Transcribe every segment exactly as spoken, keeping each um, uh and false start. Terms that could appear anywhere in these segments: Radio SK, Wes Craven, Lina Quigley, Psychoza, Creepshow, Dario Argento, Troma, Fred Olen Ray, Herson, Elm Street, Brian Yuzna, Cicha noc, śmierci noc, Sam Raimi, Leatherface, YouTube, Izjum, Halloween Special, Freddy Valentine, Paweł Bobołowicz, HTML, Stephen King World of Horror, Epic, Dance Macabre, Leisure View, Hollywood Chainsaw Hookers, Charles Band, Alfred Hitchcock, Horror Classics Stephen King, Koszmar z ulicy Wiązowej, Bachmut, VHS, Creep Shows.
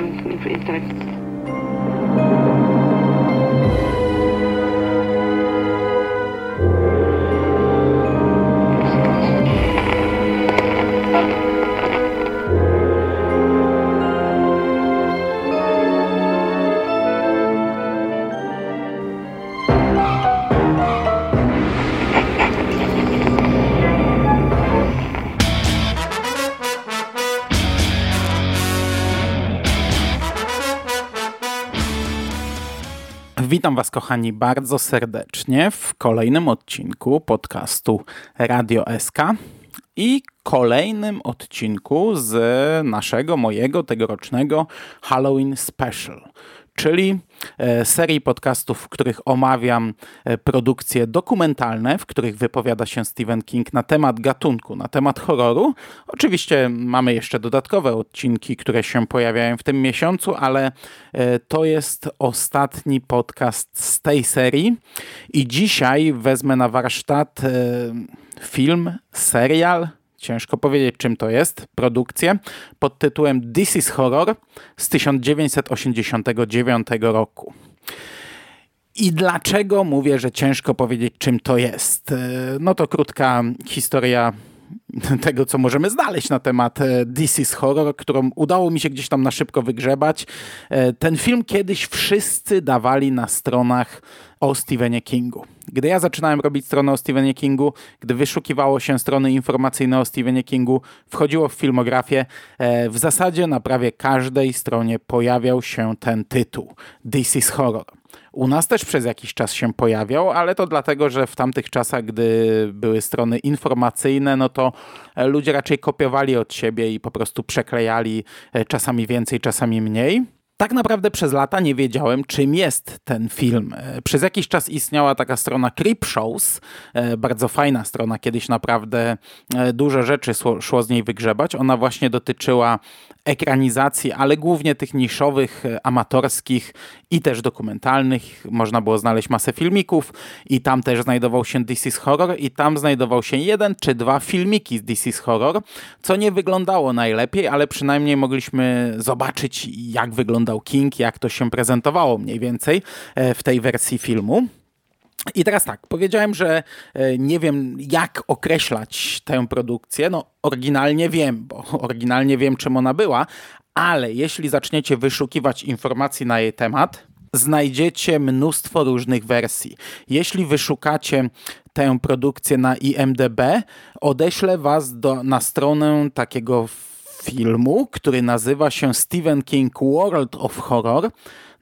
czytałam w internecie. Witam Was, kochani, bardzo serdecznie w kolejnym odcinku podcastu Radio S K i kolejnym odcinku z naszego, mojego tegorocznego Halloween Special, czyli serii podcastów, w których omawiam produkcje dokumentalne, w których wypowiada się Stephen King na temat gatunku, na temat horroru. Oczywiście mamy jeszcze dodatkowe odcinki, które się pojawiają w tym miesiącu, ale to jest ostatni podcast z tej serii i dzisiaj wezmę na warsztat film, serial, ciężko powiedzieć, czym to jest, produkcję pod tytułem This is Horror z tysiąc dziewięćset osiemdziesiątego dziewiątego roku. I dlaczego mówię, że ciężko powiedzieć, czym to jest? No to krótka historia tego, co możemy znaleźć na temat This is Horror, którą udało mi się gdzieś tam na szybko wygrzebać. Ten film kiedyś wszyscy dawali na stronach o Stephenie Kingu. Gdy ja zaczynałem robić stronę o Stephenie Kingu, gdy wyszukiwało się strony informacyjne o Stephenie Kingu, wchodziło w filmografię, w zasadzie na prawie każdej stronie pojawiał się ten tytuł This is Horror. U nas też przez jakiś czas się pojawiał, ale to dlatego, że w tamtych czasach, gdy były strony informacyjne, no to ludzie raczej kopiowali od siebie i po prostu przeklejali czasami więcej, czasami mniej. Tak naprawdę przez lata nie wiedziałem, czym jest ten film. Przez jakiś czas istniała taka strona Creep Shows, bardzo fajna strona, kiedyś naprawdę dużo rzeczy szło z niej wygrzebać. Ona właśnie dotyczyła ekranizacji, ale głównie tych niszowych, amatorskich i też dokumentalnych. Można było znaleźć masę filmików i tam też znajdował się This is Horror i tam znajdował się jeden czy dwa filmiki z This is Horror, co nie wyglądało najlepiej, ale przynajmniej mogliśmy zobaczyć, jak wygląda King, jak to się prezentowało mniej więcej w tej wersji filmu. I teraz tak, powiedziałem, że nie wiem, jak określać tę produkcję. No oryginalnie wiem, bo oryginalnie wiem, czym ona była, ale jeśli zaczniecie wyszukiwać informacji na jej temat, znajdziecie mnóstwo różnych wersji. Jeśli wyszukacie tę produkcję na I M D B, odeślę was do, na stronę takiego filmu, który nazywa się Stephen King World of Horror.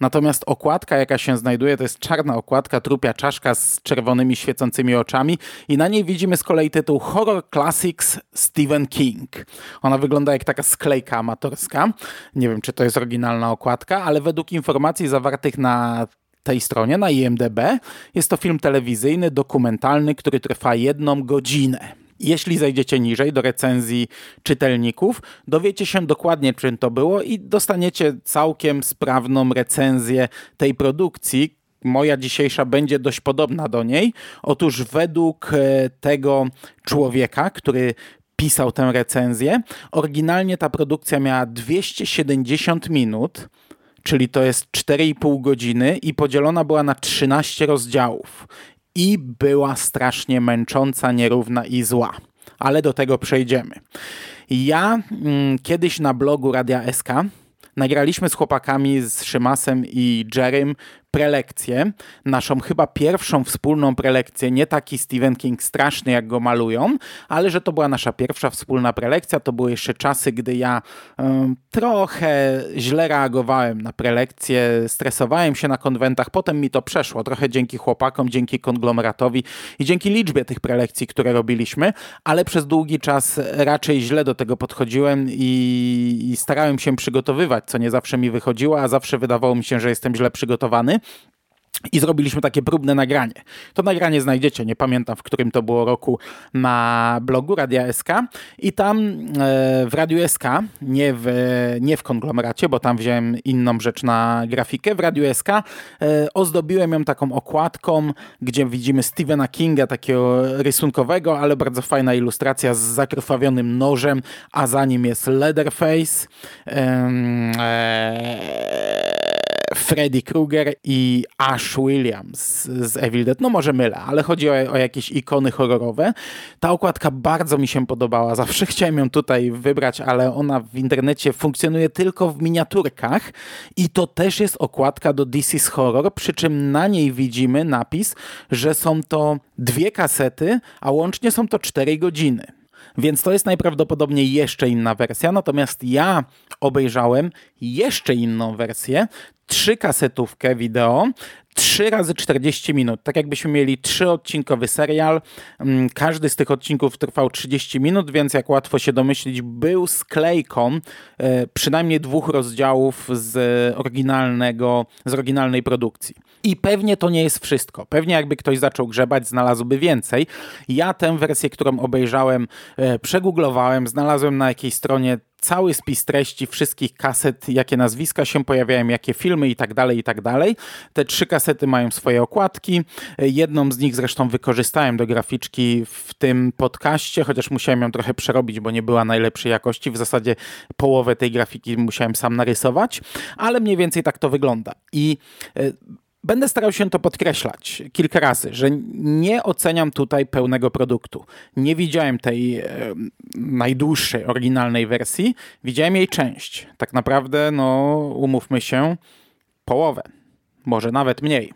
Natomiast okładka, jaka się znajduje, to jest czarna okładka, trupia czaszka z czerwonymi świecącymi oczami i na niej widzimy z kolei tytuł Horror Classics Stephen King. Ona wygląda jak taka sklejka amatorska. Nie wiem, czy to jest oryginalna okładka, ale według informacji zawartych na tej stronie, na I M D B, jest to film telewizyjny, dokumentalny, który trwa jedną godzinę. Jeśli zejdziecie niżej do recenzji czytelników, dowiecie się dokładnie, czym to było i dostaniecie całkiem sprawną recenzję tej produkcji. Moja dzisiejsza będzie dość podobna do niej. Otóż według tego człowieka, który pisał tę recenzję, oryginalnie ta produkcja miała dwieście siedemdziesiąt minut, czyli to jest cztery i pół godziny i podzielona była na trzynaście rozdziałów. I była strasznie męcząca, nierówna i zła. Ale do tego przejdziemy. Ja mm, kiedyś na blogu Radia S K nagraliśmy z chłopakami, z Szymasem i Jerrym prelekcję. Naszą chyba pierwszą wspólną prelekcję. Nie taki Stephen King straszny, jak go malują, ale że to była nasza pierwsza wspólna prelekcja. To były jeszcze czasy, gdy ja y, trochę źle reagowałem na prelekcje, stresowałem się na konwentach. Potem mi to przeszło. Trochę dzięki chłopakom, dzięki konglomeratowi i dzięki liczbie tych prelekcji, które robiliśmy, ale przez długi czas raczej źle do tego podchodziłem i, i starałem się przygotowywać, co nie zawsze mi wychodziło, a zawsze wydawało mi się, że jestem źle przygotowany. I zrobiliśmy takie próbne nagranie. To nagranie znajdziecie, nie pamiętam w którym to było roku, na blogu Radia S K. I tam w Radiu S K, nie w, nie w konglomeracie, bo tam wziąłem inną rzecz na grafikę. W Radiu S K ozdobiłem ją taką okładką, gdzie widzimy Stephena Kinga, takiego rysunkowego, ale bardzo fajna ilustracja z zakrwawionym nożem, a za nim jest Leatherface, Freddy Krueger i Ash Williams z Evil Dead. No może mylę, ale chodzi o, o jakieś ikony horrorowe. Ta okładka bardzo mi się podobała. Zawsze chciałem ją tutaj wybrać, ale ona w internecie funkcjonuje tylko w miniaturkach i to też jest okładka do This is Horror, przy czym na niej widzimy napis, że są to dwie kasety, a łącznie są to cztery godziny. Więc to jest najprawdopodobniej jeszcze inna wersja. Natomiast ja obejrzałem jeszcze inną wersję, trzy kasetówkę wideo, trzy razy czterdzieści minut. Tak jakbyśmy mieli trzyodcinkowy serial. Każdy z tych odcinków trwał trzydzieści minut, więc jak łatwo się domyślić, był sklejką przynajmniej dwóch rozdziałów z oryginalnego, z oryginalnej produkcji. I pewnie to nie jest wszystko. Pewnie jakby ktoś zaczął grzebać, znalazłby więcej. Ja tę wersję, którą obejrzałem, przegooglowałem, znalazłem na jakiejś stronie cały spis treści wszystkich kaset, jakie nazwiska się pojawiają, jakie filmy i tak dalej, i tak dalej. Te trzy kasety mają swoje okładki. Jedną z nich zresztą wykorzystałem do graficzki w tym podcaście, chociaż musiałem ją trochę przerobić, bo nie była najlepszej jakości. W zasadzie połowę tej grafiki musiałem sam narysować, ale mniej więcej tak to wygląda. I będę starał się to podkreślać kilka razy, że nie oceniam tutaj pełnego produktu. Nie widziałem tej e, najdłuższej, oryginalnej wersji. Widziałem jej część. Tak naprawdę, no umówmy się, połowę. Może nawet mniej.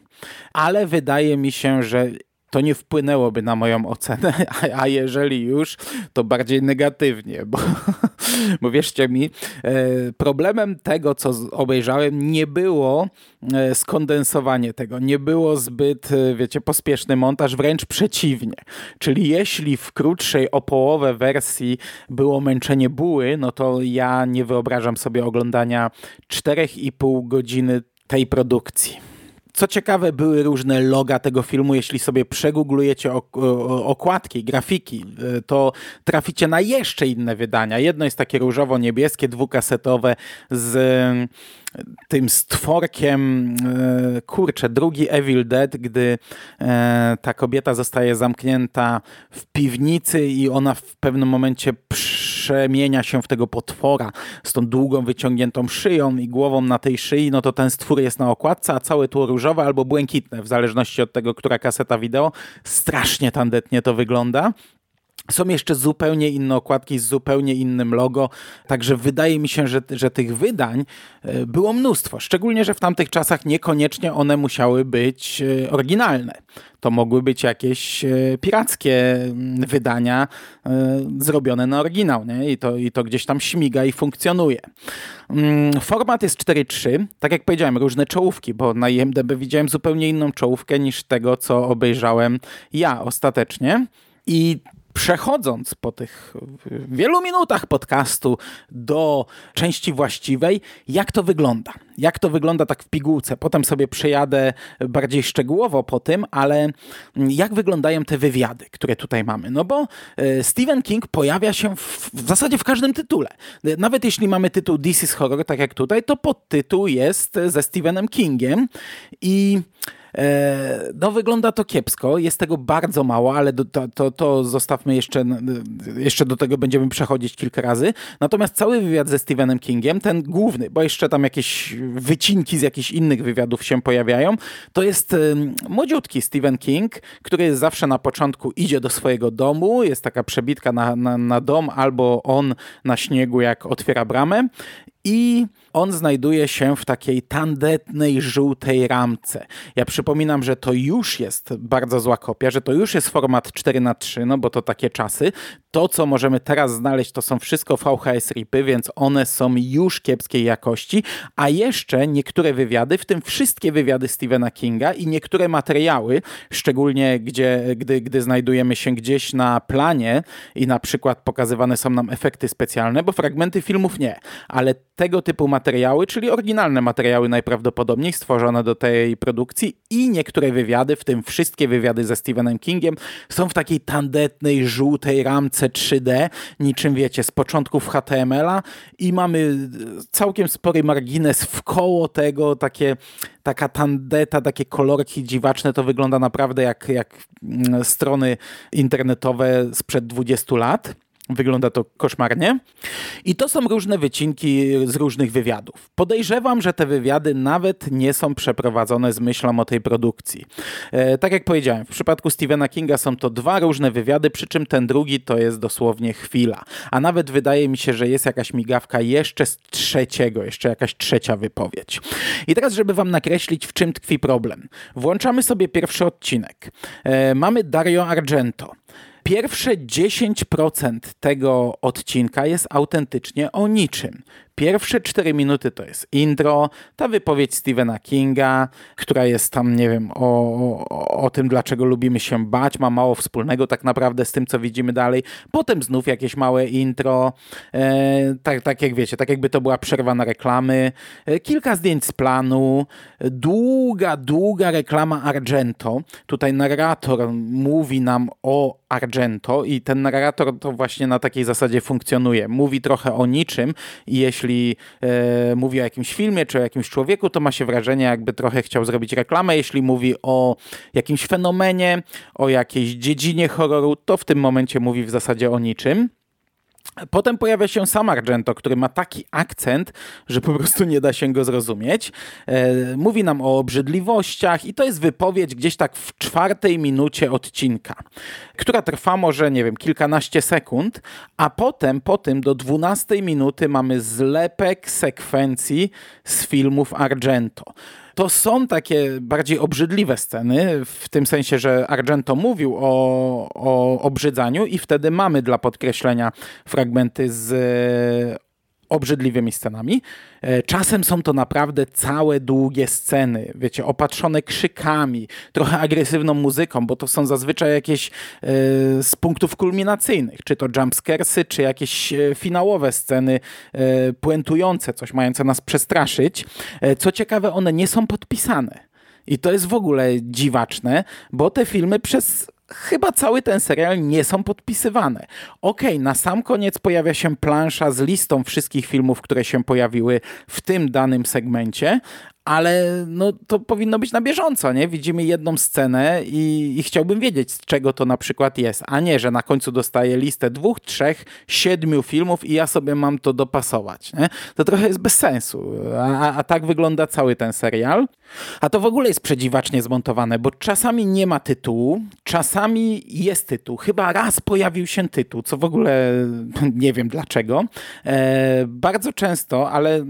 Ale wydaje mi się, że to nie wpłynęłoby na moją ocenę, a jeżeli już, to bardziej negatywnie, bo, bo wierzcie mi, problemem tego, co obejrzałem, nie było skondensowanie tego, nie było zbyt, wiecie, pospieszny montaż, wręcz przeciwnie. Czyli jeśli w krótszej o połowę wersji było męczenie buły, no to ja nie wyobrażam sobie oglądania cztery i pół godziny tej produkcji. Co ciekawe, były różne loga tego filmu. Jeśli sobie przegooglujecie ok- okładki, grafiki, to traficie na jeszcze inne wydania. Jedno jest takie różowo-niebieskie, dwukasetowe z tym stworkiem, kurczę, drugi Evil Dead, gdy ta kobieta zostaje zamknięta w piwnicy i ona w pewnym momencie przemienia się w tego potwora z tą długą, wyciągniętą szyją i głową na tej szyi, no to ten stwór jest na okładce, a całe tło różowe albo błękitne, w zależności od tego, która kaseta wideo. Strasznie tandetnie to wygląda. Są jeszcze zupełnie inne okładki z zupełnie innym logo, także wydaje mi się, że, że tych wydań było mnóstwo, szczególnie, że w tamtych czasach niekoniecznie one musiały być oryginalne. To mogły być jakieś pirackie wydania zrobione na oryginał, nie? I to, i to gdzieś tam śmiga i funkcjonuje. Format jest cztery trzy, tak jak powiedziałem, różne czołówki, bo na I M D B widziałem zupełnie inną czołówkę niż tego, co obejrzałem ja ostatecznie. I przechodząc po tych wielu minutach podcastu do części właściwej, jak to wygląda? Jak to wygląda tak w pigułce? Potem sobie przejadę bardziej szczegółowo po tym, ale jak wyglądają te wywiady, które tutaj mamy? No bo Stephen King pojawia się w, w zasadzie w każdym tytule. Nawet jeśli mamy tytuł This is Horror, tak jak tutaj, to podtytuł jest ze Stephenem Kingiem i no wygląda to kiepsko, jest tego bardzo mało, ale do, to, to, to zostawmy jeszcze, jeszcze do tego będziemy przechodzić kilka razy. Natomiast cały wywiad ze Stephenem Kingiem, ten główny, bo jeszcze tam jakieś wycinki z jakichś innych wywiadów się pojawiają, to jest młodziutki Stephen King, który zawsze na początku idzie do swojego domu, jest taka przebitka na, na, na dom albo on na śniegu, jak otwiera bramę. I on znajduje się w takiej tandetnej, żółtej ramce. Ja przypominam, że to już jest bardzo zła kopia, że to już jest format cztery na trzy, no bo to takie czasy. To, co możemy teraz znaleźć, to są wszystko V H S ripy, więc one są już kiepskiej jakości, a jeszcze niektóre wywiady, w tym wszystkie wywiady Stephena Kinga i niektóre materiały, szczególnie gdzie, gdy, gdy znajdujemy się gdzieś na planie i na przykład pokazywane są nam efekty specjalne, bo fragmenty filmów nie, ale tego typu materiały, czyli oryginalne materiały najprawdopodobniej stworzone do tej produkcji i niektóre wywiady, w tym wszystkie wywiady ze Stephenem Kingiem, są w takiej tandetnej, żółtej ramce trzy D, niczym wiecie, z początków H T M L a i mamy całkiem spory margines w koło tego, takie, taka tandeta, takie kolorki dziwaczne, to wygląda naprawdę jak, jak strony internetowe sprzed dwudziestu lat. Wygląda to koszmarnie. I to są różne wycinki z różnych wywiadów. Podejrzewam, że te wywiady nawet nie są przeprowadzone z myślą o tej produkcji. E, tak jak powiedziałem, w przypadku Stephena Kinga są to dwa różne wywiady, przy czym ten drugi to jest dosłownie chwila. A nawet wydaje mi się, że jest jakaś migawka jeszcze z trzeciego, jeszcze jakaś trzecia wypowiedź. I teraz, żeby wam nakreślić, w czym tkwi problem. Włączamy sobie pierwszy odcinek. E, mamy Dario Argento. Pierwsze dziesięć procent tego odcinka jest autentycznie o niczym. Pierwsze cztery minuty to jest intro, ta wypowiedź Stephena Kinga, która jest tam, nie wiem, o, o, o tym, dlaczego lubimy się bać, ma mało wspólnego tak naprawdę z tym, co widzimy dalej. Potem znów jakieś małe intro, e, tak, tak jak wiecie, tak jakby to była przerwa na reklamy, e, kilka zdjęć z planu, długa, długa reklama Argento. Tutaj narrator mówi nam o Argento i ten narrator to właśnie na takiej zasadzie funkcjonuje. Mówi trochę o niczym i jeśli e, mówi o jakimś filmie czy o jakimś człowieku, to ma się wrażenie, jakby trochę chciał zrobić reklamę. Jeśli mówi o jakimś fenomenie, o jakiejś dziedzinie horroru, to w tym momencie mówi w zasadzie o niczym. Potem pojawia się sam Argento, który ma taki akcent, że po prostu nie da się go zrozumieć. E, mówi nam o obrzydliwościach i to jest wypowiedź gdzieś tak w czwartej minucie odcinka, która trwa może, nie wiem, kilkanaście sekund, a potem, po tym do dwunastej minuty mamy zlepek sekwencji z filmów Argento. To są takie bardziej obrzydliwe sceny, w tym sensie, że Argento mówił o, o obrzydzaniu i wtedy mamy dla podkreślenia fragmenty z obrzydliwymi scenami. Czasem są to naprawdę całe długie sceny, wiecie, opatrzone krzykami, trochę agresywną muzyką, bo to są zazwyczaj jakieś e, z punktów kulminacyjnych, czy to jumpscaresy, czy jakieś e, finałowe sceny e, puentujące, coś mające nas przestraszyć. E, co ciekawe, one nie są podpisane. I to jest w ogóle dziwaczne, bo te filmy przez chyba cały ten serial nie są podpisywane. Okej, okay, na sam koniec pojawia się plansza z listą wszystkich filmów, które się pojawiły w tym danym segmencie, ale no, to powinno być na bieżąco, nie? Widzimy jedną scenę i, i chciałbym wiedzieć, z czego to na przykład jest, a nie, że na końcu dostaję listę dwóch, trzech, siedmiu filmów i ja sobie mam to dopasować, nie? To trochę jest bez sensu, a, a tak wygląda cały ten serial. A to w ogóle jest przedziwacznie zmontowane, bo czasami nie ma tytułu, czasami jest tytuł. Chyba raz pojawił się tytuł, co w ogóle nie wiem dlaczego. E, bardzo często, ale...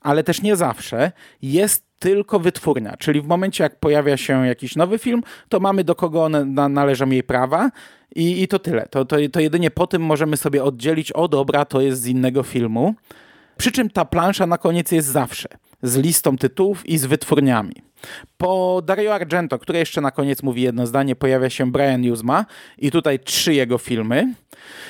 ale też nie zawsze, jest tylko wytwórnia. Czyli w momencie, jak pojawia się jakiś nowy film, to mamy do kogo one, na, należą jej prawa i, i to tyle. To, to, to jedynie po tym możemy sobie oddzielić, o dobra, to jest z innego filmu. Przy czym ta plansza na koniec jest zawsze z listą tytułów i z wytwórniami. Po Dario Argento, który jeszcze na koniec mówi jedno zdanie, pojawia się Brian Yuzna i tutaj trzy jego filmy.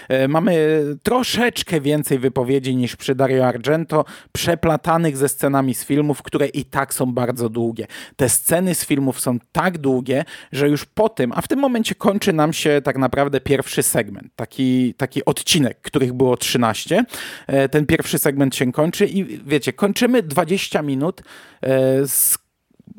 E, mamy troszeczkę więcej wypowiedzi niż przy Dario Argento, przeplatanych ze scenami z filmów, które i tak są bardzo długie. Te sceny z filmów są tak długie, że już po tym, a w tym momencie kończy nam się tak naprawdę pierwszy segment, taki, taki odcinek, których było trzynaście. E, ten pierwszy segment się kończy i wiecie, kończymy dwadzieścia minut e, z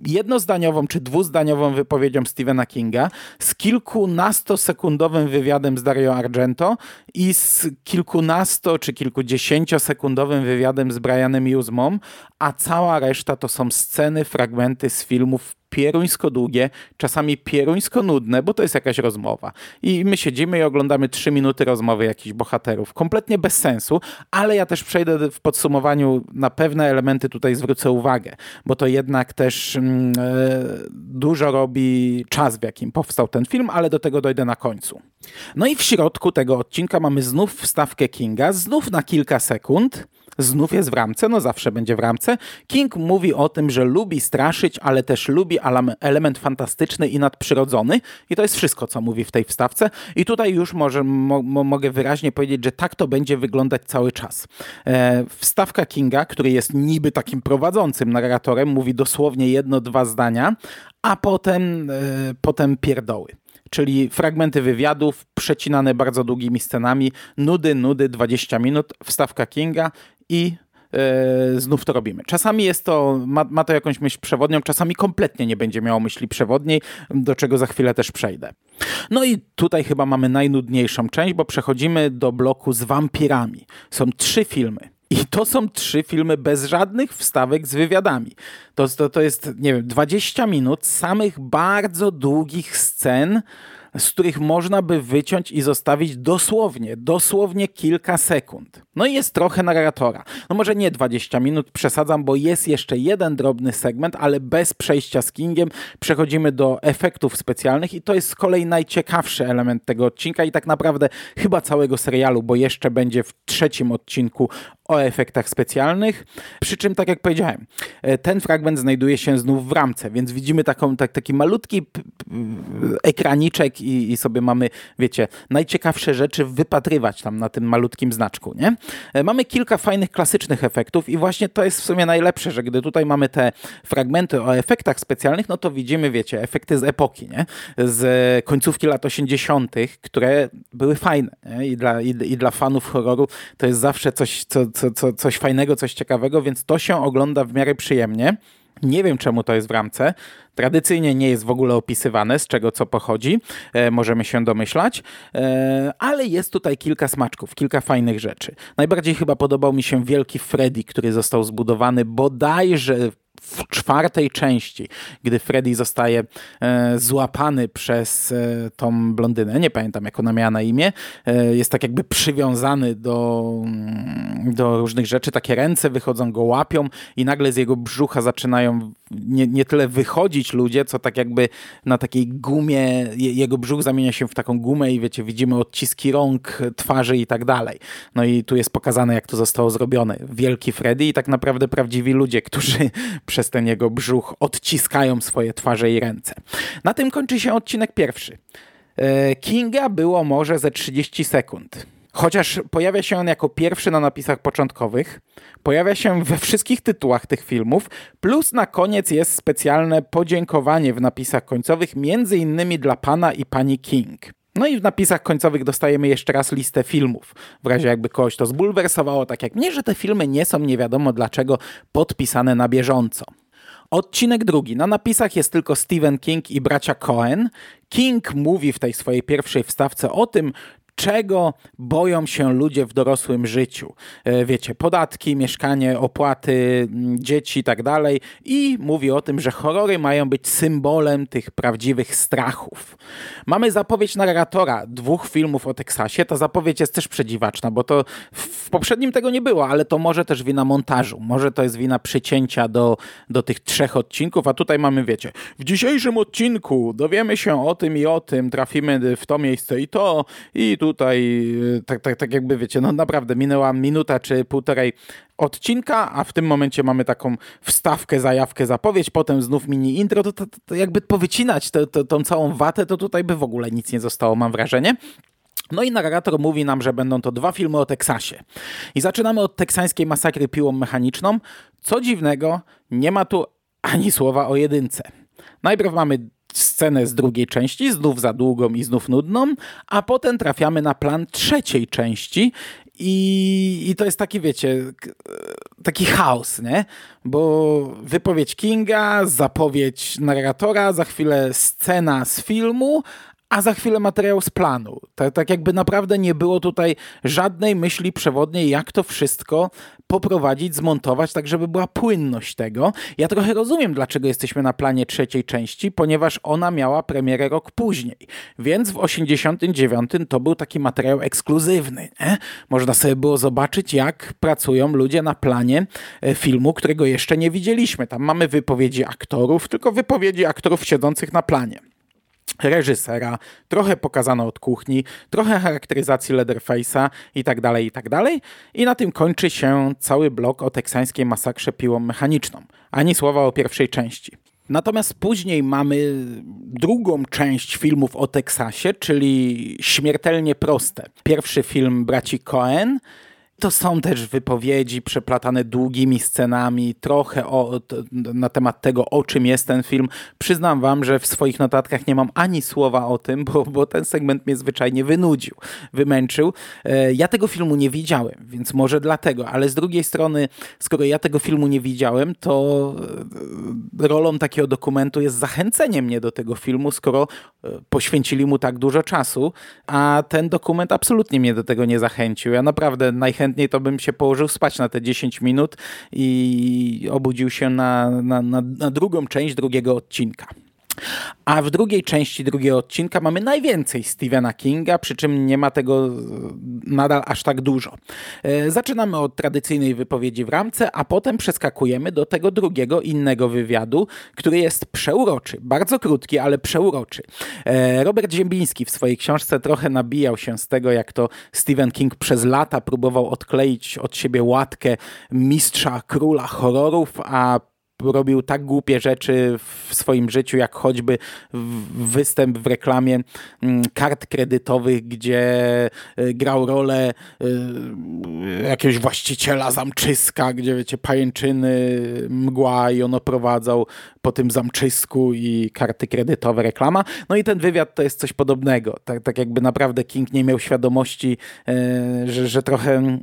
jednozdaniową czy dwuzdaniową wypowiedzią Stephena Kinga, z kilkunastosekundowym wywiadem z Dario Argento i z kilkunasto czy kilkudziesięciosekundowym wywiadem z Brianem Yuzną, a cała reszta to są sceny, fragmenty z filmów pieruńsko długie, czasami pieruńsko nudne, bo to jest jakaś rozmowa. I my siedzimy i oglądamy trzy minuty rozmowy jakichś bohaterów. Kompletnie bez sensu, ale ja też przejdę w podsumowaniu, na pewne elementy tutaj zwrócę uwagę, bo to jednak też mm, dużo robi czas, w jakim powstał ten film, ale do tego dojdę na końcu. No i w środku tego odcinka mamy znów wstawkę Kinga, znów na kilka sekund, znów jest w ramce, no zawsze będzie w ramce. King mówi o tym, że lubi straszyć, ale też lubi element fantastyczny i nadprzyrodzony i to jest wszystko, co mówi w tej wstawce i tutaj już może, mo, mogę wyraźnie powiedzieć, że tak to będzie wyglądać cały czas. E, wstawka Kinga, który jest niby takim prowadzącym narratorem, mówi dosłownie jedno, dwa zdania, a potem, e, potem pierdoły. Czyli fragmenty wywiadów przecinane bardzo długimi scenami, nudy, nudy, dwadzieścia minut, wstawka Kinga i Yy, znów to robimy. Czasami jest to, ma, ma to jakąś myśl przewodnią, czasami kompletnie nie będzie miało myśli przewodniej, do czego za chwilę też przejdę. No i tutaj chyba mamy najnudniejszą część, bo przechodzimy do bloku z wampirami. Są trzy filmy. I to są trzy filmy bez żadnych wstawek z wywiadami. To, to, to jest, nie wiem, dwadzieścia minut samych bardzo długich scen, z których można by wyciąć i zostawić dosłownie, dosłownie kilka sekund. No i jest trochę narratora. No może nie dwadzieścia minut, przesadzam, bo jest jeszcze jeden drobny segment, ale bez przejścia z Kingiem przechodzimy do efektów specjalnych i to jest z kolei najciekawszy element tego odcinka i tak naprawdę chyba całego serialu, bo jeszcze będzie w trzecim odcinku o efektach specjalnych. Przy czym, tak jak powiedziałem, ten fragment znajduje się znów w ramce, więc widzimy taką, tak, taki malutki p- p- ekraniczek i, i sobie mamy, wiecie, najciekawsze rzeczy wypatrywać tam na tym malutkim znaczku, nie? Mamy kilka fajnych, klasycznych efektów i właśnie to jest w sumie najlepsze, że gdy tutaj mamy te fragmenty o efektach specjalnych, no to widzimy, wiecie, efekty z epoki, nie? Z końcówki lat osiemdziesiątych, które były fajne, nie? I dla, i, i dla fanów horroru to jest zawsze coś, co Co, co, coś fajnego, coś ciekawego, więc to się ogląda w miarę przyjemnie. Nie wiem, czemu to jest w ramce. Tradycyjnie nie jest w ogóle opisywane, z czego co pochodzi. E, możemy się domyślać. E, ale jest tutaj kilka smaczków, kilka fajnych rzeczy. Najbardziej chyba podobał mi się wielki Freddy, który został zbudowany bodajże w czwartej części, gdy Freddy zostaje e, złapany przez e, tą blondynę, nie pamiętam jak ona miała na imię, e, jest tak jakby przywiązany do, do różnych rzeczy, takie ręce wychodzą, go łapią i nagle z jego brzucha zaczynają nie, nie tyle wychodzić ludzie, co tak jakby na takiej gumie, je, jego brzuch zamienia się w taką gumę i wiecie, widzimy odciski rąk, twarzy i tak dalej. No i tu jest pokazane, jak to zostało zrobione. Wielki Freddy i tak naprawdę prawdziwi ludzie, którzy przez ten jego brzuch odciskają swoje twarze i ręce. Na tym kończy się odcinek pierwszy. Kinga było może ze trzydzieści sekund. Chociaż pojawia się on jako pierwszy na napisach początkowych, pojawia się we wszystkich tytułach tych filmów, plus na koniec jest specjalne podziękowanie w napisach końcowych, między innymi dla pana i pani King. No i w napisach końcowych dostajemy jeszcze raz listę filmów. W razie jakby kogoś to zbulwersowało, tak jak mnie, że te filmy nie są nie wiadomo dlaczego podpisane na bieżąco. Odcinek drugi. Na napisach jest tylko Stephen King i bracia Coen. King mówi w tej swojej pierwszej wstawce o tym, czego boją się ludzie w dorosłym życiu. Wiecie, podatki, mieszkanie, opłaty, dzieci i tak dalej. I mówi o tym, że horrory mają być symbolem tych prawdziwych strachów. Mamy zapowiedź narratora dwóch filmów o Teksasie. Ta zapowiedź jest też przedziwaczna, bo to w poprzednim tego nie było, ale to może też wina montażu. Może to jest wina przycięcia do, do tych trzech odcinków, a tutaj mamy, wiecie, w dzisiejszym odcinku dowiemy się o tym i o tym, trafimy w to miejsce i to i tutaj, tak, tak, tak jakby wiecie, no naprawdę minęła minuta czy półtorej odcinka, a w tym momencie mamy taką wstawkę, zajawkę, zapowiedź, potem znów mini intro, to, to, to jakby powycinać to, to, tą całą watę, to tutaj by w ogóle nic nie zostało, mam wrażenie. No i narrator mówi nam, że będą to dwa filmy o Teksasie. I zaczynamy od teksańskiej masakry piłą mechaniczną. Co dziwnego, nie ma tu ani słowa o jedynce. Najpierw mamy scenę z drugiej części, znów za długą i znów nudną, a potem trafiamy na plan trzeciej części i, i to jest taki, wiecie, taki chaos, nie? Bo wypowiedź Kinga, zapowiedź narratora, za chwilę scena z filmu, a za chwilę materiał z planu. Tak, tak jakby naprawdę nie było tutaj żadnej myśli przewodniej, jak to wszystko poprowadzić, zmontować, tak żeby była płynność tego. Ja trochę rozumiem, dlaczego jesteśmy na planie trzeciej części, ponieważ ona miała premierę rok później. Więc w osiemdziesiątym dziewiątym to był taki materiał ekskluzywny, nie? Można sobie było zobaczyć, jak pracują ludzie na planie filmu, którego jeszcze nie widzieliśmy. Tam mamy wypowiedzi aktorów, tylko wypowiedzi aktorów siedzących na planie. reżysera, trochę pokazano od kuchni, trochę charakteryzacji Leatherface'a i tak dalej, i tak dalej. I na tym kończy się cały blok o teksańskiej masakrze piłą mechaniczną. Ani słowa o pierwszej części. Natomiast później mamy drugą część filmów o Teksasie, czyli Śmiertelnie proste. Pierwszy film braci Coen. To są też wypowiedzi przeplatane długimi scenami, trochę o, na temat tego, o czym jest ten film. Przyznam wam, że w swoich notatkach nie mam ani słowa o tym, bo, bo ten segment mnie zwyczajnie wynudził, wymęczył. Ja tego filmu nie widziałem, więc może dlatego, ale z drugiej strony, skoro ja tego filmu nie widziałem, to rolą takiego dokumentu jest zachęcenie mnie do tego filmu, skoro poświęcili mu tak dużo czasu, a ten dokument absolutnie mnie do tego nie zachęcił. Ja naprawdę najchętniej to bym się położył spać na te dziesięć minut i obudził się na, na, na, na drugą część drugiego odcinka. A w drugiej części drugiego odcinka mamy najwięcej Stephena Kinga, przy czym nie ma tego nadal aż tak dużo. Zaczynamy od tradycyjnej wypowiedzi w ramce, a potem przeskakujemy do tego drugiego, innego wywiadu, który jest przeuroczy, bardzo krótki, ale przeuroczy. Robert Ziembiński w swojej książce trochę nabijał się z tego, jak to Stephen King przez lata próbował odkleić od siebie łatkę mistrza, króla horrorów, a robił tak głupie rzeczy w swoim życiu, jak choćby występ w reklamie kart kredytowych, gdzie grał rolę jakiegoś właściciela zamczyska, gdzie wiecie, pajęczyny, mgła i on oprowadzał po tym zamczysku i karty kredytowe, reklama. No i ten wywiad to jest coś podobnego. Tak, tak jakby naprawdę King nie miał świadomości, że, że trochę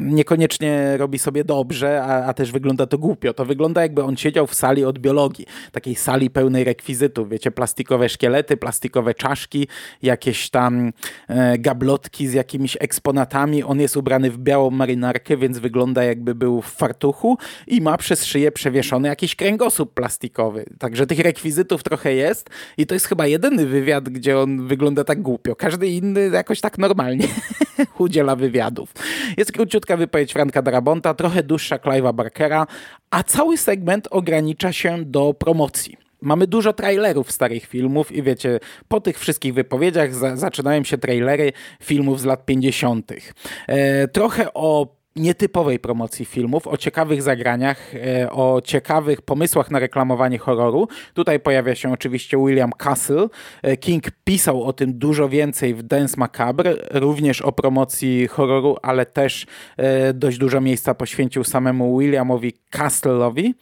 niekoniecznie robi sobie dobrze, a, a też wygląda to głupio. To wygląda, jakby on siedział w sali od biologii. Takiej sali pełnej rekwizytów. Wiecie, plastikowe szkielety, plastikowe czaszki, jakieś tam e, gablotki z jakimiś eksponatami. On jest ubrany w białą marynarkę, więc wygląda, jakby był w fartuchu i ma przez szyję przewieszony jakiś kręgosłup plastikowy. Także tych rekwizytów trochę jest i to jest chyba jedyny wywiad, gdzie on wygląda tak głupio. Każdy inny jakoś tak normalnie udziela wywiadów. Jest króciutka wypowiedź Franka Darabonta, trochę dłuższa Clive'a Barkera, a cały segment ogranicza się do promocji. Mamy dużo trailerów starych filmów i wiecie, po tych wszystkich wypowiedziach za- zaczynają się trailery filmów z lat pięćdziesiątych. E, trochę o nietypowej promocji filmów, o ciekawych zagraniach, o ciekawych pomysłach na reklamowanie horroru. Tutaj pojawia się oczywiście William Castle. King pisał o tym dużo więcej w Dance Macabre, również o promocji horroru, ale też dość dużo miejsca poświęcił samemu Williamowi Castle'owi.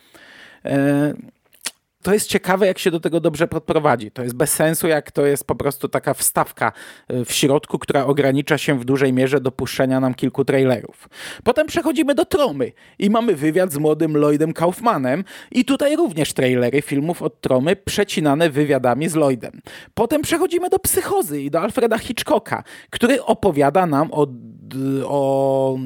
To jest ciekawe, jak się do tego dobrze podprowadzi. To jest bez sensu, jak to jest po prostu taka wstawka w środku, która ogranicza się w dużej mierze do puszczenia nam kilku trailerów. Potem przechodzimy do Tromy i mamy wywiad z młodym Lloydem Kaufmanem i tutaj również trailery filmów od Tromy przecinane wywiadami z Lloydem. Potem przechodzimy do Psychozy i do Alfreda Hitchcocka, który opowiada nam o, o,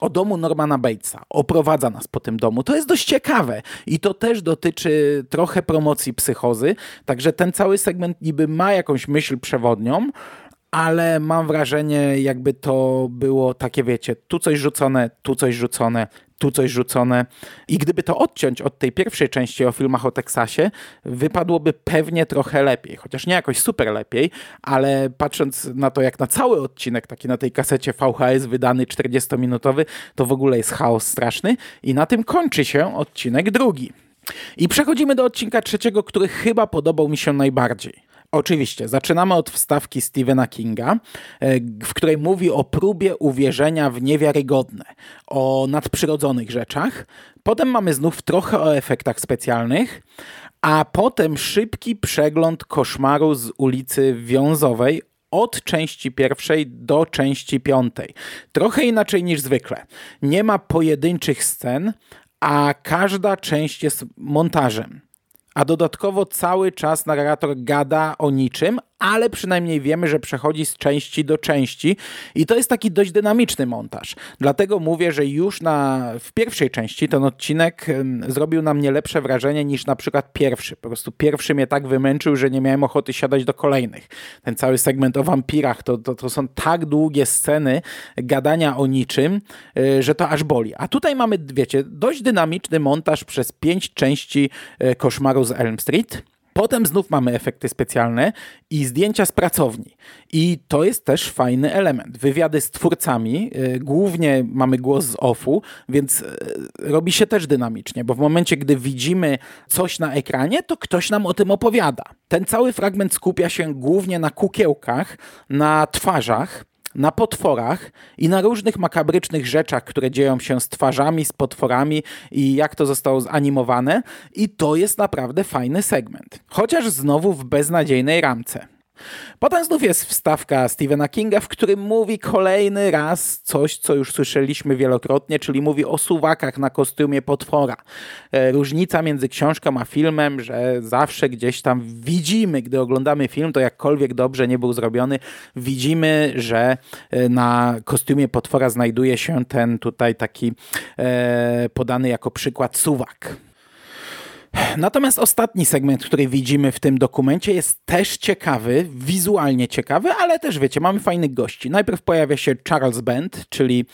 o domu Normana Batesa. Oprowadza nas po tym domu. To jest dość ciekawe i to też dotyczy trochę promocji Psychozy, także ten cały segment niby ma jakąś myśl przewodnią, ale mam wrażenie, jakby to było takie, wiecie, tu coś rzucone, tu coś rzucone, tu coś rzucone i gdyby to odciąć od tej pierwszej części o filmach o Teksasie, wypadłoby pewnie trochę lepiej, chociaż nie jakoś super lepiej, ale patrząc na to, jak na cały odcinek, taki na tej kasecie V H S wydany czterdziestominutowy, to w ogóle jest chaos straszny i na tym kończy się odcinek drugi. I przechodzimy do odcinka trzeciego, który chyba podobał mi się najbardziej. Oczywiście, zaczynamy od wstawki Stephena Kinga, w której mówi o próbie uwierzenia w niewiarygodne, o nadprzyrodzonych rzeczach. Potem mamy znów trochę o efektach specjalnych, a potem szybki przegląd Koszmaru z ulicy Wiązowej od części pierwszej do części piątej. Trochę inaczej niż zwykle. Nie ma pojedynczych scen, a każda część jest montażem. A dodatkowo cały czas narrator gada o niczym, ale przynajmniej wiemy, że przechodzi z części do części i to jest taki dość dynamiczny montaż. Dlatego mówię, że już na, w pierwszej części ten odcinek ym, zrobił na mnie lepsze wrażenie niż na przykład pierwszy. Po prostu pierwszy mnie tak wymęczył, że nie miałem ochoty siadać do kolejnych. Ten cały segment o wampirach, to, to, to są tak długie sceny gadania o niczym, yy, że to aż boli. A tutaj mamy, wiecie, dość dynamiczny montaż przez pięć części yy, Koszmaru z Elm Street. Potem znów mamy efekty specjalne i zdjęcia z pracowni. I to jest też fajny element. Wywiady z twórcami, yy, głównie mamy głos z off-u, więc yy, robi się też dynamicznie, bo w momencie, gdy widzimy coś na ekranie, to ktoś nam o tym opowiada. Ten cały fragment skupia się głównie na kukiełkach, na twarzach, na potworach i na różnych makabrycznych rzeczach, które dzieją się z twarzami, z potworami i jak to zostało zanimowane. I to jest naprawdę fajny segment. Chociaż znowu w beznadziejnej ramce. Potem znów jest wstawka Stephena Kinga, w którym mówi kolejny raz coś, co już słyszeliśmy wielokrotnie, czyli mówi o suwakach na kostiumie potwora. Różnica między książką a filmem, że zawsze gdzieś tam widzimy, gdy oglądamy film, to jakkolwiek dobrze nie był zrobiony, widzimy, że na kostiumie potwora znajduje się ten tutaj taki e, podany jako przykład suwak. Natomiast ostatni segment, który widzimy w tym dokumencie, jest też ciekawy, wizualnie ciekawy, ale też wiecie, mamy fajnych gości. Najpierw pojawia się Charles Band, czyli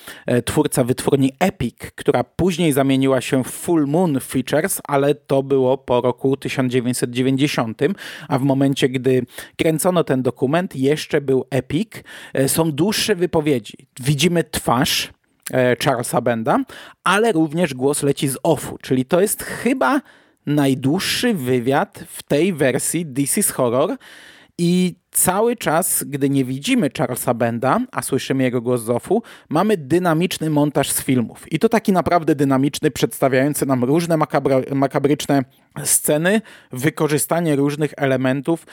twórca wytwórni Epic, która później zamieniła się w Full Moon Features, ale to było po roku tysiąc dziewięćset dziewięćdziesiątym, a w momencie, gdy kręcono ten dokument, jeszcze był Epic. Są dłuższe wypowiedzi. Widzimy twarz Charlesa Banda, ale również głos leci z offu, czyli to jest chyba najdłuższy wywiad w tej wersji This is Horror i cały czas, gdy nie widzimy Charlesa Banda, a słyszymy jego głos z offu, mamy dynamiczny montaż z filmów. I to taki naprawdę dynamiczny, przedstawiający nam różne makabra- makabryczne sceny, wykorzystanie różnych elementów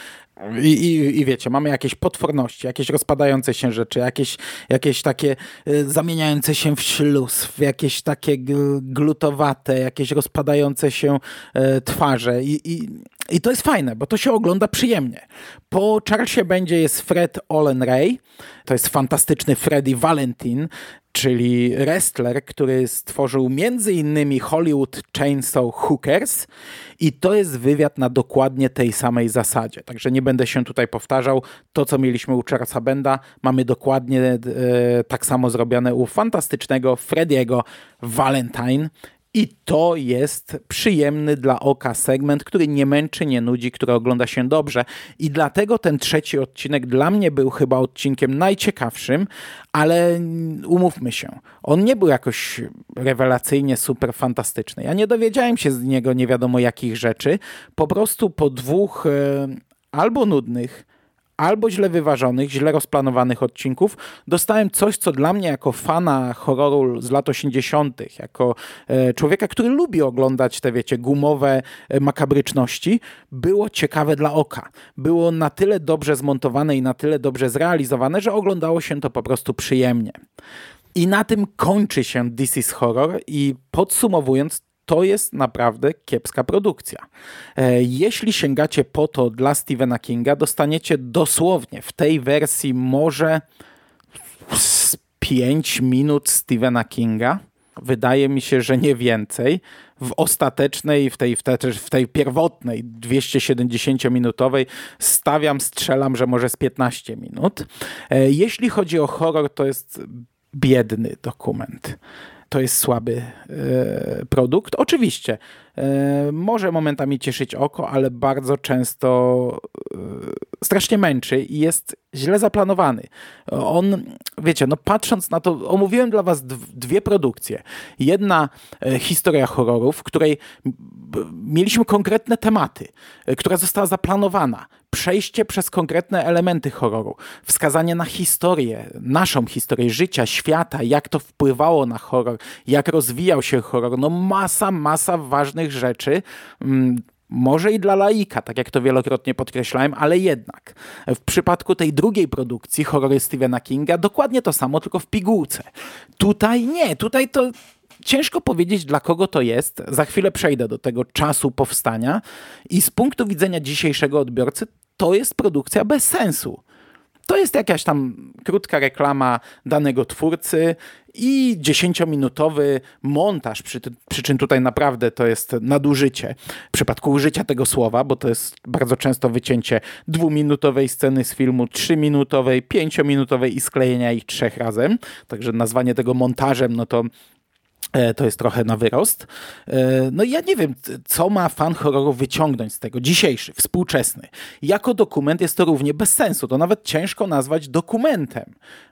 i, i, i wiecie, mamy jakieś potworności, jakieś rozpadające się rzeczy, jakieś, jakieś takie y, zamieniające się w śluz, w jakieś takie glutowate, jakieś rozpadające się y, twarze. I, i, I to jest fajne, bo to się ogląda przyjemnie. Po Charlesie Bandzie jest Fred Olen Ray, to jest fantastyczny Freddy Valentine, czyli wrestler, który stworzył między innymi Hollywood Chainsaw Hookers i to jest wywiad na dokładnie tej samej zasadzie. Także nie będę się tutaj powtarzał. To, co mieliśmy u Charlesa Banda, mamy dokładnie e, tak samo zrobione u fantastycznego Freddy'ego Valentine. I to jest przyjemny dla oka segment, który nie męczy, nie nudzi, który ogląda się dobrze. I dlatego ten trzeci odcinek dla mnie był chyba odcinkiem najciekawszym, ale umówmy się, on nie był jakoś rewelacyjnie super fantastyczny. Ja nie dowiedziałem się z niego nie wiadomo jakich rzeczy. Po prostu po dwóch yy, albo nudnych, albo źle wyważonych, źle rozplanowanych odcinków, dostałem coś, co dla mnie jako fana horroru z lat osiemdziesiątych, jako e, człowieka, który lubi oglądać te, wiecie, gumowe e, makabryczności, było ciekawe dla oka. Było na tyle dobrze zmontowane i na tyle dobrze zrealizowane, że oglądało się to po prostu przyjemnie. I na tym kończy się This is Horror i podsumowując, to jest naprawdę kiepska produkcja. Jeśli sięgacie po to dla Stephena Kinga, dostaniecie dosłownie w tej wersji może z pięć minut Stephena Kinga. Wydaje mi się, że nie więcej. W ostatecznej, w tej, w tej, w tej pierwotnej dwieście siedemdziesięciominutowej stawiam, strzelam, że może z piętnaście minut. Jeśli chodzi o horror, to jest biedny dokument. To jest słaby e, produkt. Oczywiście e, może momentami cieszyć oko, ale bardzo często e, strasznie męczy i jest źle zaplanowany. On, wiecie, no patrząc na to, omówiłem dla was dwie produkcje. Jedna e, historia horrorów, w której b, mieliśmy konkretne tematy, e, która została zaplanowana. Przejście przez konkretne elementy horroru, wskazanie na historię, naszą historię życia, świata, jak to wpływało na horror, jak rozwijał się horror. No masa, masa ważnych rzeczy, może i dla laika, tak jak to wielokrotnie podkreślałem, ale jednak. W przypadku tej drugiej produkcji, horrory Stephena Kinga, dokładnie to samo, tylko w pigułce. Tutaj nie, tutaj to... Ciężko powiedzieć, dla kogo to jest. Za chwilę przejdę do tego czasu powstania i z punktu widzenia dzisiejszego odbiorcy to jest produkcja bez sensu. To jest jakaś tam krótka reklama danego twórcy i dziesięciominutowy montaż, przy, przy czym tutaj naprawdę to jest nadużycie. W przypadku użycia tego słowa, bo to jest bardzo często wycięcie dwuminutowej sceny z filmu, trzyminutowej, pięciominutowej i sklejenia ich trzech razem. Także nazwanie tego montażem, no to To jest trochę na wyrost. No i ja nie wiem, co ma fan horroru wyciągnąć z tego. Dzisiejszy, współczesny. Jako dokument jest to równie bez sensu. To nawet ciężko nazwać dokumentem,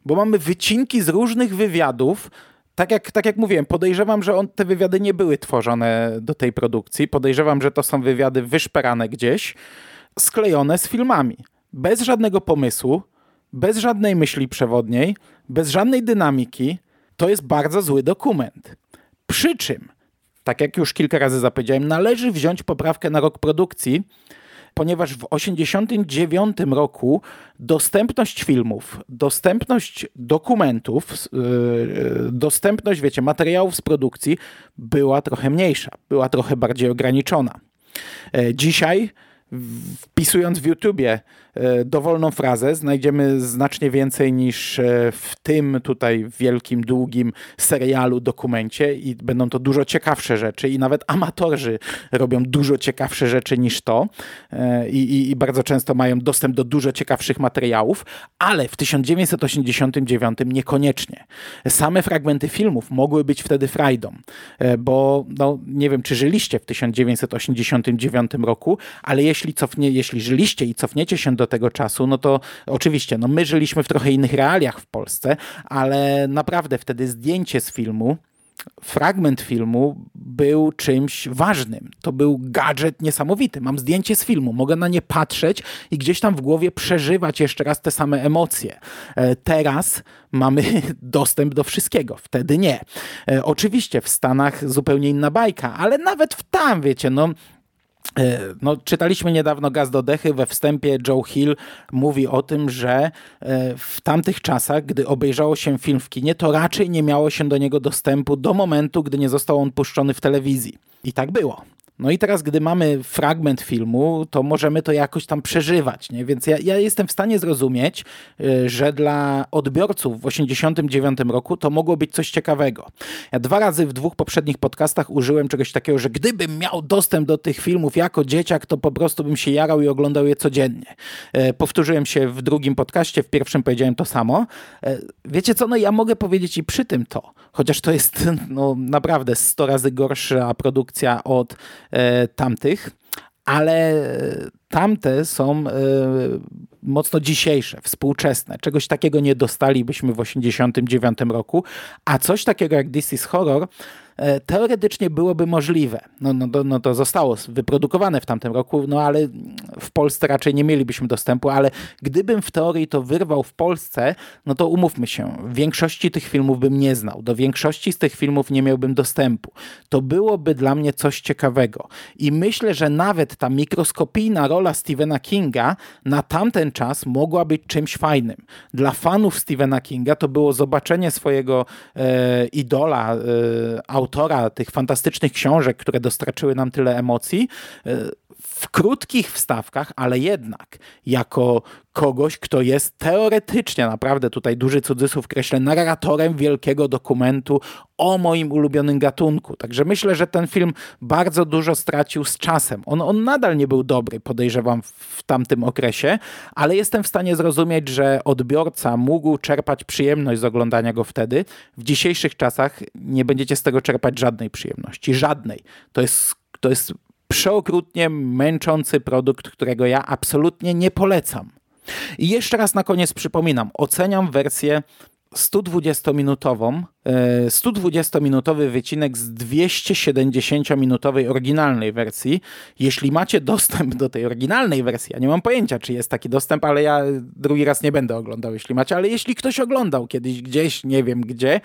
bo mamy wycinki z różnych wywiadów. Tak jak, tak jak mówiłem, podejrzewam, że on, te wywiady nie były tworzone do tej produkcji. Podejrzewam, że to są wywiady wyszperane gdzieś, sklejone z filmami. Bez żadnego pomysłu, bez żadnej myśli przewodniej, bez żadnej dynamiki. To jest bardzo zły dokument. Przy czym, tak jak już kilka razy zapowiedziałem, należy wziąć poprawkę na rok produkcji, ponieważ w osiemdziesiątym dziewiątym roku dostępność filmów, dostępność dokumentów, yy, dostępność, wiecie, materiałów z produkcji była trochę mniejsza, była trochę bardziej ograniczona. Yy, dzisiaj wpisując w YouTubie dowolną frazę, znajdziemy znacznie więcej niż w tym tutaj wielkim, długim serialu, dokumencie i będą to dużo ciekawsze rzeczy i nawet amatorzy robią dużo ciekawsze rzeczy niż to i, i, i bardzo często mają dostęp do dużo ciekawszych materiałów, ale w tysiąc dziewięćset osiemdziesiątym dziewiątym niekoniecznie. Same fragmenty filmów mogły być wtedy frajdą, bo no, nie wiem, czy żyliście w tysiąc dziewięćset osiemdziesiątym dziewiątym roku, ale jeśli Jeśli, cofnie, jeśli żyliście i cofniecie się do tego czasu, no to oczywiście, no my żyliśmy w trochę innych realiach w Polsce, ale naprawdę wtedy zdjęcie z filmu, fragment filmu był czymś ważnym. To był gadżet niesamowity. Mam zdjęcie z filmu, mogę na nie patrzeć i gdzieś tam w głowie przeżywać jeszcze raz te same emocje. Teraz mamy dostęp do wszystkiego. Wtedy nie. Oczywiście w Stanach zupełnie inna bajka, ale nawet w tam, wiecie, no No, czytaliśmy niedawno Gaz do Dechy, we wstępie Joe Hill mówi o tym, że w tamtych czasach, gdy obejrzało się film w kinie, to raczej nie miało się do niego dostępu do momentu, gdy nie został on puszczony w telewizji. I tak było. No i teraz, gdy mamy fragment filmu, to możemy to jakoś tam przeżywać, nie? Więc ja, ja jestem w stanie zrozumieć, że dla odbiorców w osiemdziesiątym dziewiątym roku to mogło być coś ciekawego. Ja dwa razy w dwóch poprzednich podcastach użyłem czegoś takiego, że gdybym miał dostęp do tych filmów jako dzieciak, to po prostu bym się jarał i oglądał je codziennie. E, powtórzyłem się w drugim podcaście, w pierwszym powiedziałem to samo. E, wiecie co, no ja mogę powiedzieć i przy tym to, chociaż to jest no, naprawdę sto razy gorsza produkcja od tamtych, ale tamte są y, mocno dzisiejsze, współczesne. Czegoś takiego nie dostalibyśmy w osiemdziesiątym dziewiątym roku, a coś takiego jak This is Horror y, teoretycznie byłoby możliwe. No, no, no to zostało wyprodukowane w tamtym roku, no ale w Polsce raczej nie mielibyśmy dostępu, ale gdybym w teorii to wyrwał w Polsce, no to umówmy się, większości tych filmów bym nie znał. Do większości z tych filmów nie miałbym dostępu. To byłoby dla mnie coś ciekawego. I myślę, że nawet ta mikroskopijna rola rola Stephena Kinga na tamten czas mogła być czymś fajnym. Dla fanów Stephena Kinga to było zobaczenie swojego e, idola, e, autora tych fantastycznych książek, które dostarczyły nam tyle emocji, e, w krótkich wstawkach, ale jednak jako kogoś, kto jest teoretycznie, naprawdę tutaj duży cudzysłów kreślę, narratorem wielkiego dokumentu o moim ulubionym gatunku. Także myślę, że ten film bardzo dużo stracił z czasem. On, on nadal nie był dobry, podejrzewam, w tamtym okresie, ale jestem w stanie zrozumieć, że odbiorca mógł czerpać przyjemność z oglądania go wtedy. W dzisiejszych czasach nie będziecie z tego czerpać żadnej przyjemności. Żadnej. To jest... To jest przeokrutnie męczący produkt, którego ja absolutnie nie polecam. I jeszcze raz na koniec przypominam, oceniam wersję sto dwudziestominutową, sto dwudziestominutowy wycinek z dwieście siedemdziesięciominutowej oryginalnej wersji. Jeśli macie dostęp do tej oryginalnej wersji, ja nie mam pojęcia, czy jest taki dostęp, ale ja drugi raz nie będę oglądał, jeśli macie, ale jeśli ktoś oglądał kiedyś gdzieś, nie wiem gdzie,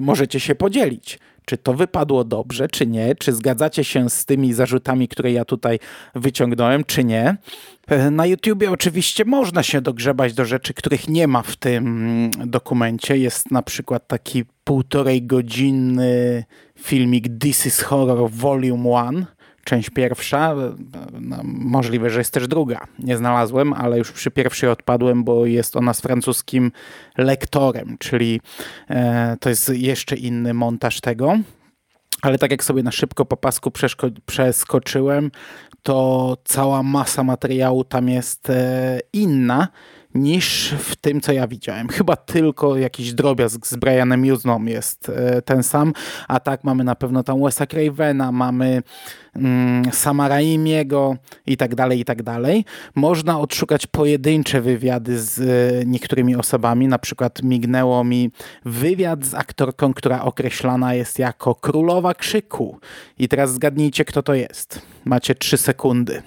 możecie się podzielić. Czy to wypadło dobrze, czy nie? Czy zgadzacie się z tymi zarzutami, które ja tutaj wyciągnąłem, czy nie? Na YouTubie oczywiście można się dogrzebać do rzeczy, których nie ma w tym dokumencie. Jest na przykład taki półtorej godzinny filmik This is Horror Volume One, część pierwsza. Możliwe, że jest też druga. Nie znalazłem, ale już przy pierwszej odpadłem, bo jest ona z francuskim lektorem, czyli to jest jeszcze inny montaż tego. Ale tak jak sobie na szybko po pasku przeskoczyłem, to cała masa materiału tam jest inna niż w tym, co ja widziałem. Chyba tylko jakiś drobiazg z Brianem Yuzną jest ten sam, a tak mamy na pewno tam Wesa Cravena, mamy mm, Sama Raimiego i tak dalej, i tak dalej. Można odszukać pojedyncze wywiady z niektórymi osobami, na przykład mignęło mi wywiad z aktorką, która określana jest jako królowa krzyku. I teraz zgadnijcie, kto to jest. Macie trzy sekundy.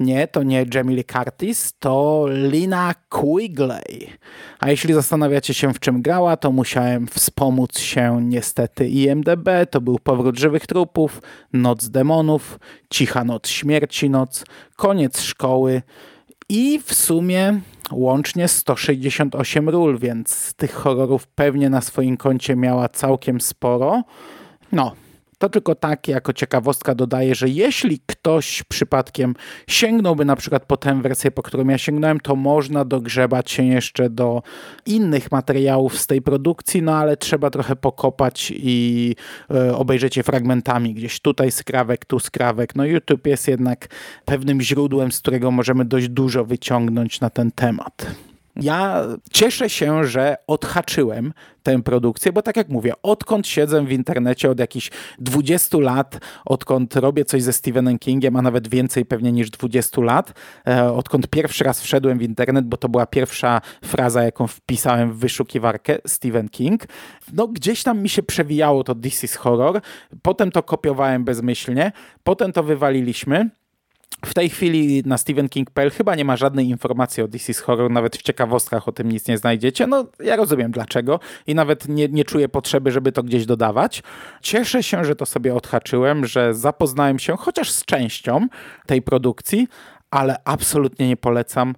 Nie, to nie Jamie Lee Curtis, to Lina Quigley. A jeśli zastanawiacie się, w czym grała, to musiałem wspomóc się niestety I M D B. To był Powrót żywych trupów, Noc demonów, Cicha noc, Śmierci noc, Koniec szkoły i w sumie łącznie sto sześćdziesiąt osiem ról, więc tych horrorów pewnie na swoim koncie miała całkiem sporo. No. To tylko tak, jako ciekawostka dodaję, że jeśli ktoś przypadkiem sięgnąłby na przykład po tę wersję, po którą ja sięgnąłem, to można dogrzebać się jeszcze do innych materiałów z tej produkcji, no ale trzeba trochę pokopać i y, obejrzeć je fragmentami. Gdzieś tutaj skrawek, tu skrawek. No YouTube jest jednak pewnym źródłem, z którego możemy dość dużo wyciągnąć na ten temat. Ja cieszę się, że odhaczyłem tę produkcję, bo tak jak mówię, odkąd siedzę w internecie, od jakichś dwudziestu lat, odkąd robię coś ze Stephenem Kingiem, a nawet więcej pewnie niż dwudziestu lat, odkąd pierwszy raz wszedłem w internet, bo to była pierwsza fraza, jaką wpisałem w wyszukiwarkę, Stephen King, no gdzieś tam mi się przewijało to This is Horror, potem to kopiowałem bezmyślnie, potem to wywaliliśmy. W tej chwili na stephen king kropka p l chyba nie ma żadnej informacji o This is Horror, nawet w ciekawostkach o tym nic nie znajdziecie. No ja rozumiem dlaczego i nawet nie, nie czuję potrzeby, żeby to gdzieś dodawać. Cieszę się, że to sobie odhaczyłem, że zapoznałem się chociaż z częścią tej produkcji, ale absolutnie nie polecam.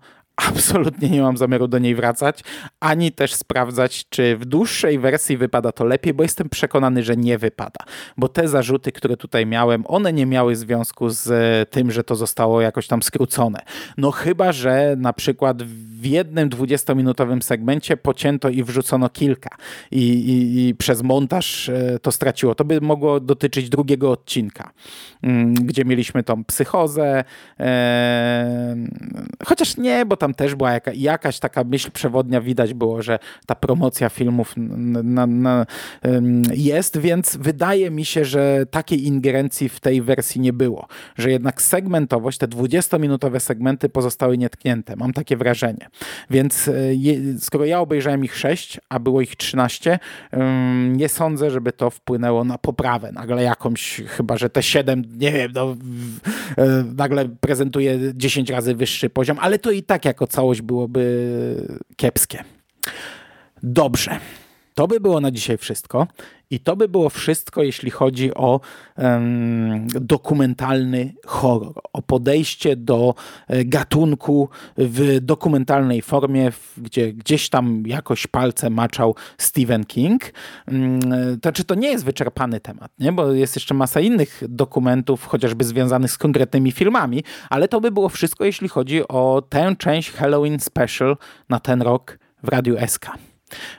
Absolutnie nie mam zamiaru do niej wracać, ani też sprawdzać, czy w dłuższej wersji wypada to lepiej, bo jestem przekonany, że nie wypada. Bo te zarzuty, które tutaj miałem, one nie miały związku z tym, że to zostało jakoś tam skrócone. No chyba, że na przykład w jednym dwudziestominutowym segmencie pocięto i wrzucono kilka i, i, i przez montaż to straciło. To by mogło dotyczyć drugiego odcinka, gdzie mieliśmy tą psychozę. Chociaż nie, bo tam też była jaka, jakaś taka myśl przewodnia, widać było, że ta promocja filmów na, na, jest, więc wydaje mi się, że takiej ingerencji w tej wersji nie było, że jednak segmentowość, te dwudziestominutowe segmenty pozostały nietknięte, mam takie wrażenie, więc je, skoro ja obejrzałem ich sześć, a było ich trzynaście, ym, nie sądzę, żeby to wpłynęło na poprawę nagle jakąś, chyba że te siedem, nie wiem, no, yy, nagle prezentuje dziesięć razy wyższy poziom, ale to i tak jako całość byłoby kiepskie. Dobrze. To by było na dzisiaj wszystko. I to by było wszystko, jeśli chodzi o um, dokumentalny horror, o podejście do gatunku w dokumentalnej formie, gdzie gdzieś tam jakoś palce maczał Stephen King. Um, to znaczy, to nie jest wyczerpany temat, nie? Bo jest jeszcze masa innych dokumentów, chociażby związanych z konkretnymi filmami, ale to by było wszystko, jeśli chodzi o tę część Halloween Special na ten rok w Radiu S K.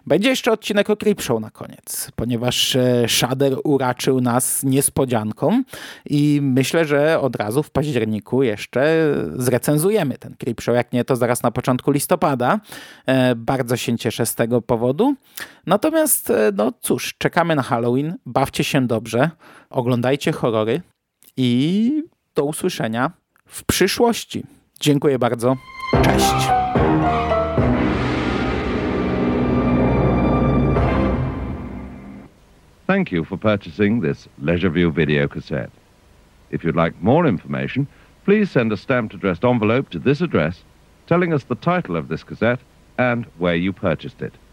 Będzie jeszcze odcinek o Creepshow na koniec, ponieważ Shader uraczył nas niespodzianką i myślę, że od razu w październiku jeszcze zrecenzujemy ten Creepshow, jak nie to zaraz na początku listopada. Bardzo się cieszę z tego powodu. Natomiast no cóż, czekamy na Halloween, bawcie się dobrze, oglądajcie horrory i do usłyszenia w przyszłości. Dziękuję bardzo, cześć. Thank you for purchasing this Leisure View video cassette. If you'd like more information, please send a stamped addressed envelope to this address, telling us the title of this cassette and where you purchased it.